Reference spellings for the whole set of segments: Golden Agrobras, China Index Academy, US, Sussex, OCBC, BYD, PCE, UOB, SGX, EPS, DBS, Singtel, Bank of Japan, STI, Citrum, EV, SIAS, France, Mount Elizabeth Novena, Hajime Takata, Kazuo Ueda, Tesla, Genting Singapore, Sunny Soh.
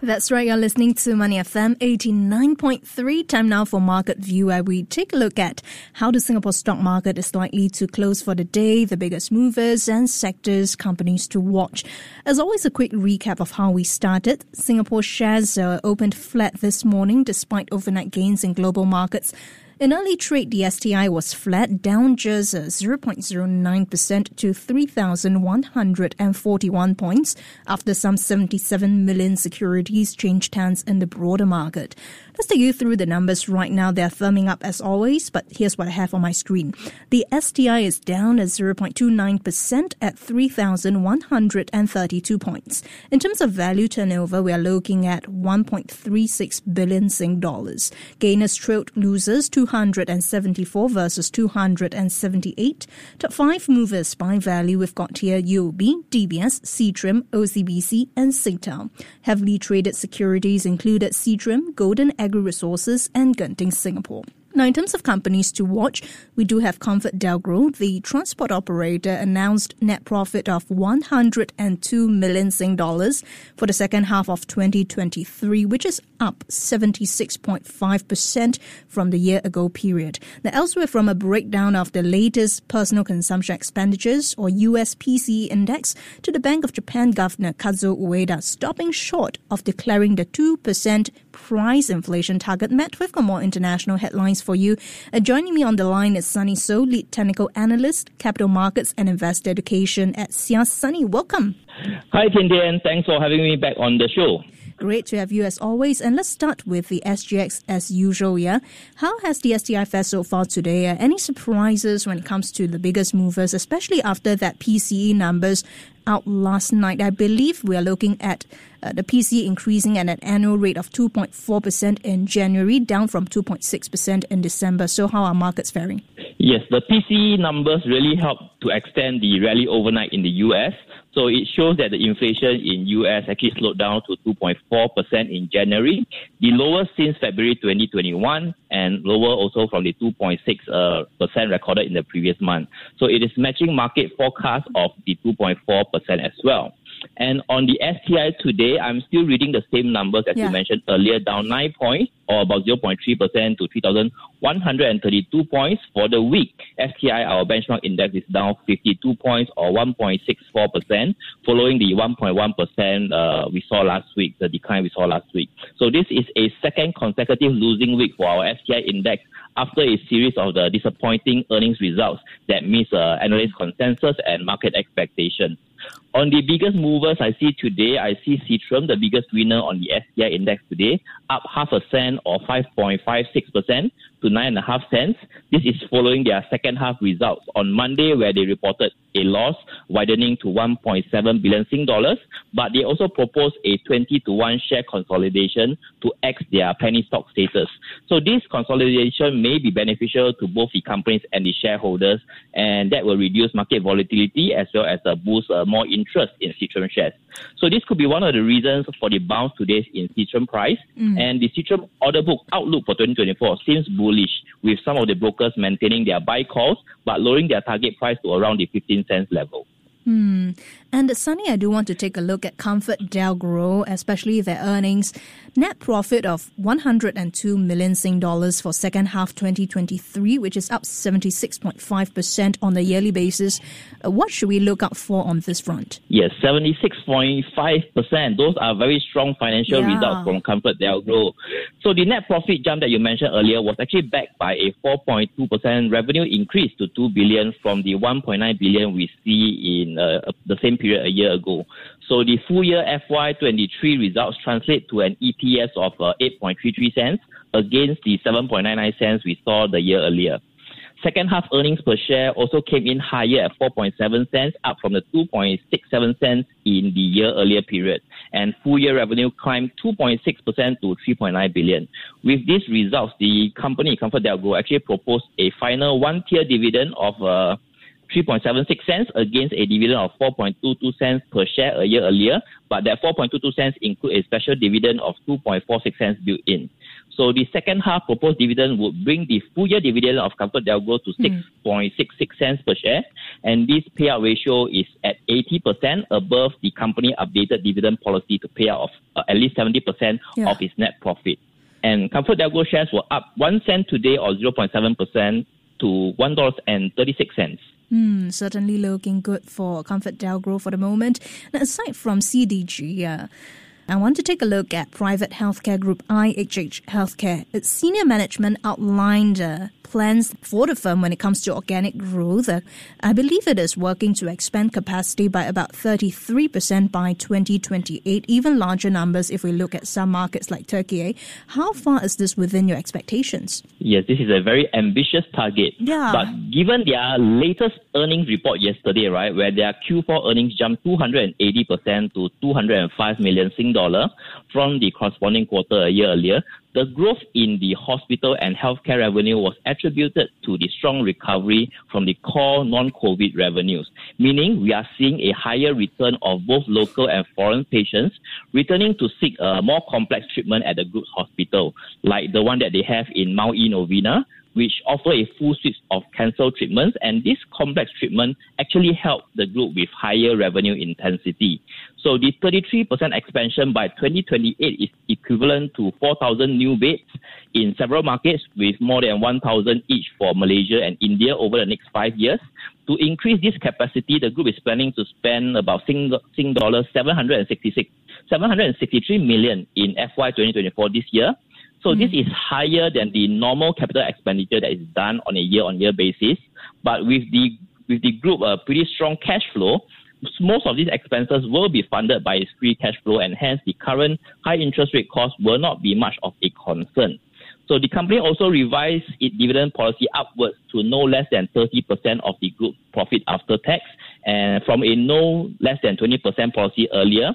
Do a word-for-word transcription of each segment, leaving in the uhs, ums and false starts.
That's right, you're listening to Money F M eighty-nine point three. Time now for Market View, where we take a look at how the Singapore stock market is likely to close for the day, the biggest movers and sectors, companies to watch. As always, a quick recap of how we started. Singapore shares uh, opened flat this morning despite overnight gains in global markets. In early trade, the S T I was flat, down just zero point zero nine percent to three thousand one hundred forty-one points after some seventy-seven million securities changed hands in the broader market. Let's take you through the numbers right now. They're firming up as always, but here's what I have on my screen. The S T I is down at zero point two nine percent at three thousand one hundred thirty-two points. In terms of value turnover, we are looking at one point three six billion Sing dollars. Gainers trailed losers to two hundred seventy-four versus two hundred seventy-eight. Top five movers by value, we've got here U O B, D B S, Citrum, O C B C and Singtel. Heavily traded securities included Citrum, Golden Agrobras and Genting Singapore. Now, in terms of companies to watch, we do have ComfortDelGro. The transport operator announced net profit of one hundred two million Sing dollars for the second half of twenty twenty-three, which is up seventy-six point five percent from the year-ago period. Now, elsewhere, from a breakdown of the latest personal consumption expenditures, or U S P C E index, to the Bank of Japan Governor Kazuo Ueda stopping short of declaring the two percent price inflation target met. We've got more international headlines for you. Uh, joining me on the line is Sunny Soh, lead technical analyst, capital markets and investor education at S I A S. Sunny, welcome. Hi, Kindian. Thanks for having me back on the show. Great to have you as always. And let's start with the S G X as usual, yeah? How has the S T I fared so far today? Uh, any surprises when it comes to the biggest movers, especially after that P C E numbers out last night? I believe we are looking at uh, the P C E increasing at an annual rate of two point four percent in January, down from two point six percent in December. So how are markets faring? Yes, the P C E numbers really helped to extend the rally overnight in the U S. So it shows that the inflation in U S actually slowed down to two point four percent in January, the lowest since February twenty twenty-one, and lower also from the two point six percent uh, percent recorded in the previous month. So it is matching market forecast of the two point four percent as well. And on the S T I today, I'm still reading the same numbers as yeah. you mentioned earlier, down nine points or about zero point three percent to three thousand one hundred thirty-two points for the week. S T I, our benchmark index, is down fifty-two points or one point six four percent, following the one point one percent uh, we saw last week, the decline we saw last week. So this is a second consecutive losing week for our S T I index after a series of the disappointing earnings results that missed uh, analyst consensus and market expectations. On the biggest movers I see today, I see Citrum, the biggest winner on the S T I index today, up half a cent or five point five six percent to nine and a half cents. This is following their second half results on Monday, where they reported a loss widening to one point seven billion Sing dollars, but they also proposed a twenty to one share consolidation to X their penny stock status. So this consolidation may be beneficial to both the companies and the shareholders, and that will reduce market volatility as well as uh, boost uh, more interest in Citrum shares. So this could be one of the reasons for the bounce today in Citrum price. Mm. And the Citrum order book outlook for twenty twenty-four seems bullish, with some of the brokers maintaining their buy calls but lowering their target price to around the fifteen cents level. Hmm. And Sunny, I do want to take a look at ComfortDelGro, especially their earnings. Net profit of one hundred two million Sing dollars for second half twenty twenty-three, which is up seventy-six point five percent on a yearly basis. What should we look out for on this front? Yes, seventy-six point five percent. Those are very strong financial yeah. results from ComfortDelGro. So the net profit jump that you mentioned earlier was actually backed by a four point two percent revenue increase to two billion from the one point nine billion we see in uh, the same period a year ago. So the full year F Y twenty-three results translate to an E P S of uh, eight point three three cents against the seven point nine nine cents we saw the year earlier. Second half earnings per share also came in higher at four point seven cents, up from the two point six seven cents in the year earlier period. And full year revenue climbed two point six percent to three point nine billion. With these results, the company ComfortDelGro actually proposed a final one-tier dividend of uh, three point seven six cents against a dividend of four point two two cents per share a year earlier, but that four point two two cents include a special dividend of two point four six cents built in. So the second half proposed dividend would bring the full year dividend of ComfortDelGro to mm. six point six six cents per share. And this payout ratio is at eighty percent above the company updated dividend policy to pay out of uh, at least seventy percent yeah. of its net profit. And ComfortDelGro shares were up one cent today or zero point seven percent to one dollar and thirty-six cents. Mm, certainly looking good for ComfortDelGro for the moment. Now, aside from C D G, uh, I want to take a look at private healthcare group I H H Healthcare. Its senior management outlined uh, plans for the firm when it comes to organic growth. Uh, I believe it is working to expand capacity by about thirty-three percent by twenty twenty-eight, even larger numbers if we look at some markets like Turkey. Eh? How far is this within your expectations? Yes, this is a very ambitious target. Yeah. But given their latest earnings report yesterday, right, where their Q four earnings jumped two hundred eighty percent to two hundred five million Sing dollars from the corresponding quarter a year earlier, the growth in the hospital and healthcare revenue was attributed to the strong recovery from the core non-COVID revenues, meaning we are seeing a higher return of both local and foreign patients returning to seek a more complex treatment at the group's hospital, like the one that they have in Mount Elizabeth Novena, which offer a full suite of cancer treatments, and this complex treatment actually helped the group with higher revenue intensity. So the thirty-three percent expansion by twenty twenty-eight is equivalent to four thousand new beds in several markets, with more than one thousand each for Malaysia and India over the next five years. To increase this capacity, the group is planning to spend about Sing, Sing dollars seven hundred sixty-three million in F Y twenty twenty-four this year. So mm. this is higher than the normal capital expenditure that is done on a year-on-year basis. But with the with the group a pretty strong cash flow, most of these expenses will be funded by its free cash flow, and hence the current high interest rate cost will not be much of a concern. So the company also revised its dividend policy upwards to no less than thirty percent of the group profit after tax, and from a no less than twenty percent policy earlier.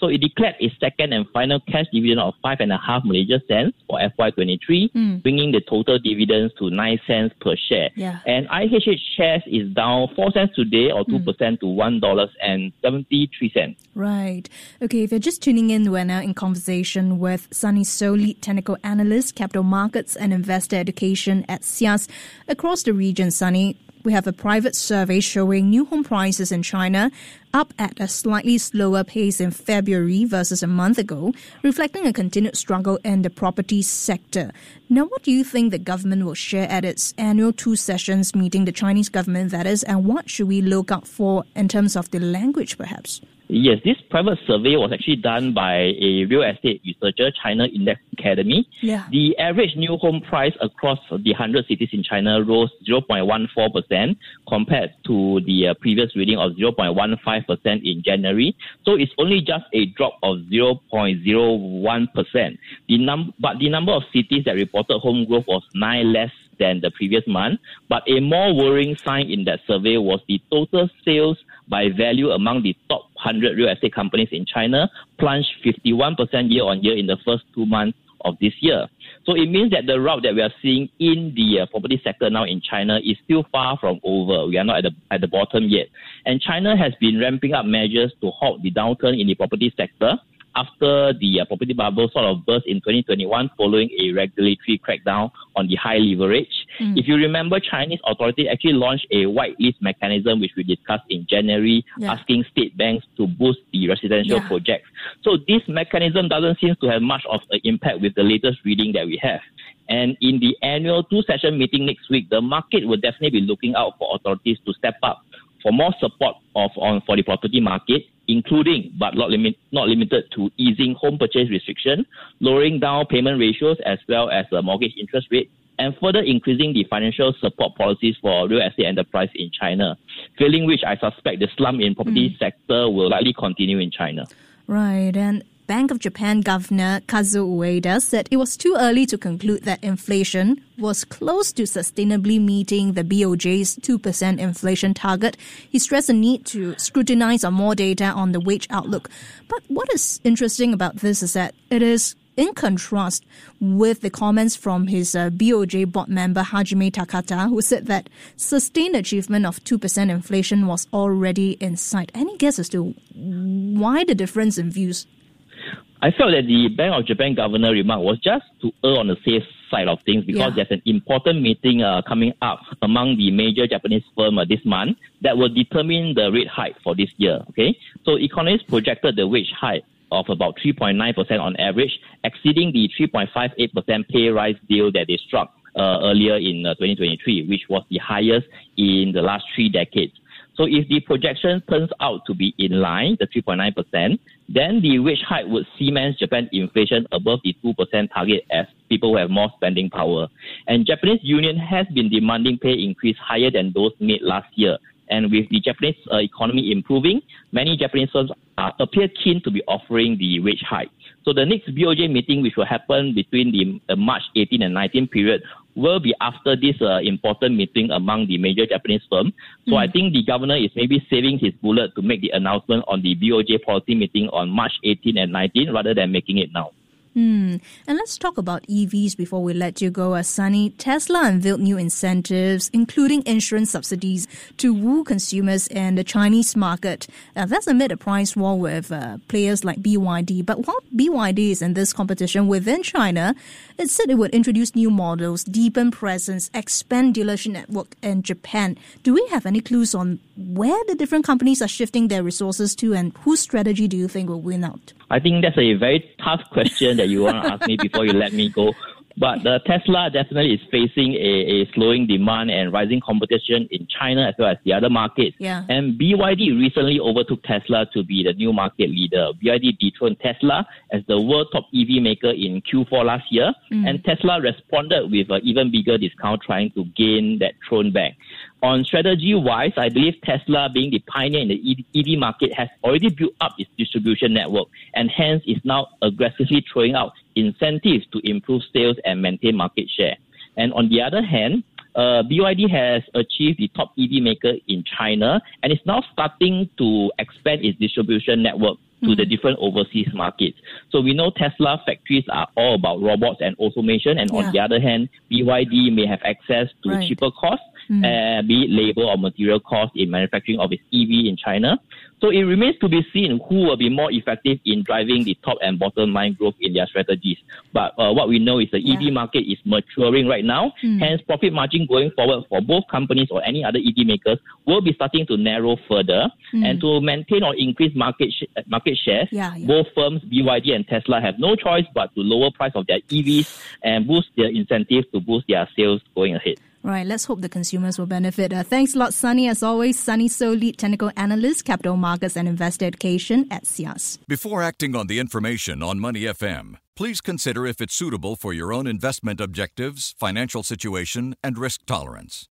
So it declared its second and final cash dividend of five and a half Malaysia cents for F Y twenty-three, mm. bringing the total dividends to nine cents per share. Yeah. And I H H shares is down four cents today, or two percent mm. to one dollars and seventy-three cents. Right. Okay. If you're just tuning in, we're now in conversation with Sunny Soh, lead technical analyst, capital markets and investor education at S I A S across the region. Sunny, we have a private survey showing new home prices in China up at a slightly slower pace in February versus a month ago, reflecting a continued struggle in the property sector. Now, what do you think the government will share at its annual two sessions meeting, the Chinese government, that is, and what should we look out for in terms of the language, perhaps? Yes, this private survey was actually done by a real estate researcher, China Index Academy. Yeah. The average new home price across the one hundred cities in China rose zero point one four percent compared to the previous reading of zero point one five percent in January. So it's only just a drop of zero point zero one percent. The num- but the number of cities that reported home growth was nine less than the previous month. But a more worrying sign in that survey was the total sales by value among the top one hundred real estate companies in China plunged fifty-one percent year-on-year in the first two months of this year. So it means that the rout that we are seeing in the uh, property sector now in China is still far from over. We are not at the at the bottom yet. And China has been ramping up measures to halt the downturn in the property sector after the uh, property bubble sort of burst in twenty twenty-one following a regulatory crackdown on the high leverage. Mm. If you remember, Chinese authorities actually launched a whitelist mechanism, which we discussed in January, yeah. asking state banks to boost the residential yeah. projects. So this mechanism doesn't seem to have much of an impact with the latest reading that we have. And in the annual two-session meeting next week, the market will definitely be looking out for authorities to step up for more support of on for the property market, including but not, limit, not limited to easing home purchase restriction, lowering down payment ratios as well as the mortgage interest rate, and further increasing the financial support policies for real estate enterprise in China, failing which I suspect the slump in property mm. sector will likely continue in China. Right, and Bank of Japan Governor Kazuo Ueda said it was too early to conclude that inflation was close to sustainably meeting the B O J's two percent inflation target. He stressed the need to scrutinize on more data on the wage outlook. But what is interesting about this is that it is in contrast with the comments from his uh, B O J board member Hajime Takata, who said that sustained achievement of two percent inflation was already in sight. Any guess as to why the difference in views? I felt that the Bank of Japan governor remark was just to err on the safe side of things, because yeah. there's an important meeting uh, coming up among the major Japanese firm uh, this month that will determine the rate hike for this year. Okay, so economists projected the wage hike of about three point nine percent on average, exceeding the three point five eight percent pay rise deal that they struck uh, earlier in uh, twenty twenty-three, which was the highest in the last three decades. So if the projection turns out to be in line, the three point nine percent, then the wage hike would cement Japan's inflation above the two percent target as people who have more spending power. And Japanese union has been demanding pay increase higher than those made last year. And with the Japanese uh, economy improving, many Japanese firms are, appear keen to be offering the wage hike. So the next B O J meeting, which will happen between the uh, March eighteenth and nineteenth period, will be after this uh, important meeting among the major Japanese firms. So mm. I think the governor is maybe saving his bullet to make the announcement on the B O J policy meeting on March eighteenth and nineteenth rather than making it now. Mm. And let's talk about E Vs before we let you go, Sunny. Tesla unveiled new incentives, including insurance subsidies, to woo consumers in the Chinese market. Uh, that's amid a price war with uh, players like B Y D. But while B Y D is in this competition within China, it said it would introduce new models, deepen presence, expand dealership network in Japan. Do we have any clues on where the different companies are shifting their resources to, and whose strategy do you think will win out? I think that's a very tough question that you want to ask me before you let me go. But uh, Tesla definitely is facing a, a slowing demand and rising competition in China as well as the other markets. Yeah. And B Y D recently overtook Tesla to be the new market leader. B Y D dethroned Tesla as the world top E V maker in Q four last year. Mm. And Tesla responded with an even bigger discount, trying to gain that throne back. On strategy-wise, I believe Tesla, being the pioneer in the E V market, has already built up its distribution network and hence is now aggressively throwing out incentives to improve sales and maintain market share. And on the other hand, uh, B Y D has achieved the top E V maker in China and is now starting to expand its distribution network to mm-hmm. the different overseas markets. So we know Tesla factories are all about robots and automation, and yeah. on the other hand, B Y D may have access to right. cheaper costs, mm-hmm. uh, be it labor or material costs in manufacturing of its E V in China. So it remains to be seen who will be more effective in driving the top and bottom line growth in their strategies. But uh, what we know is the yeah. E V market is maturing right now. Mm. Hence, profit margin going forward for both companies or any other E V makers will be starting to narrow further. Mm. And to maintain or increase market sh- market shares, yeah, yeah. both firms, B Y D and Tesla, have no choice but to lower price of their E Vs and boost their incentives to boost their sales going ahead. Right, let's hope the consumers will benefit. Uh, thanks a lot, Sunny. As always, Sunny Soh, lead technical analyst, capital markets and investor education at S I A S. Before acting on the information on Money F M, please consider if it's suitable for your own investment objectives, financial situation, and risk tolerance.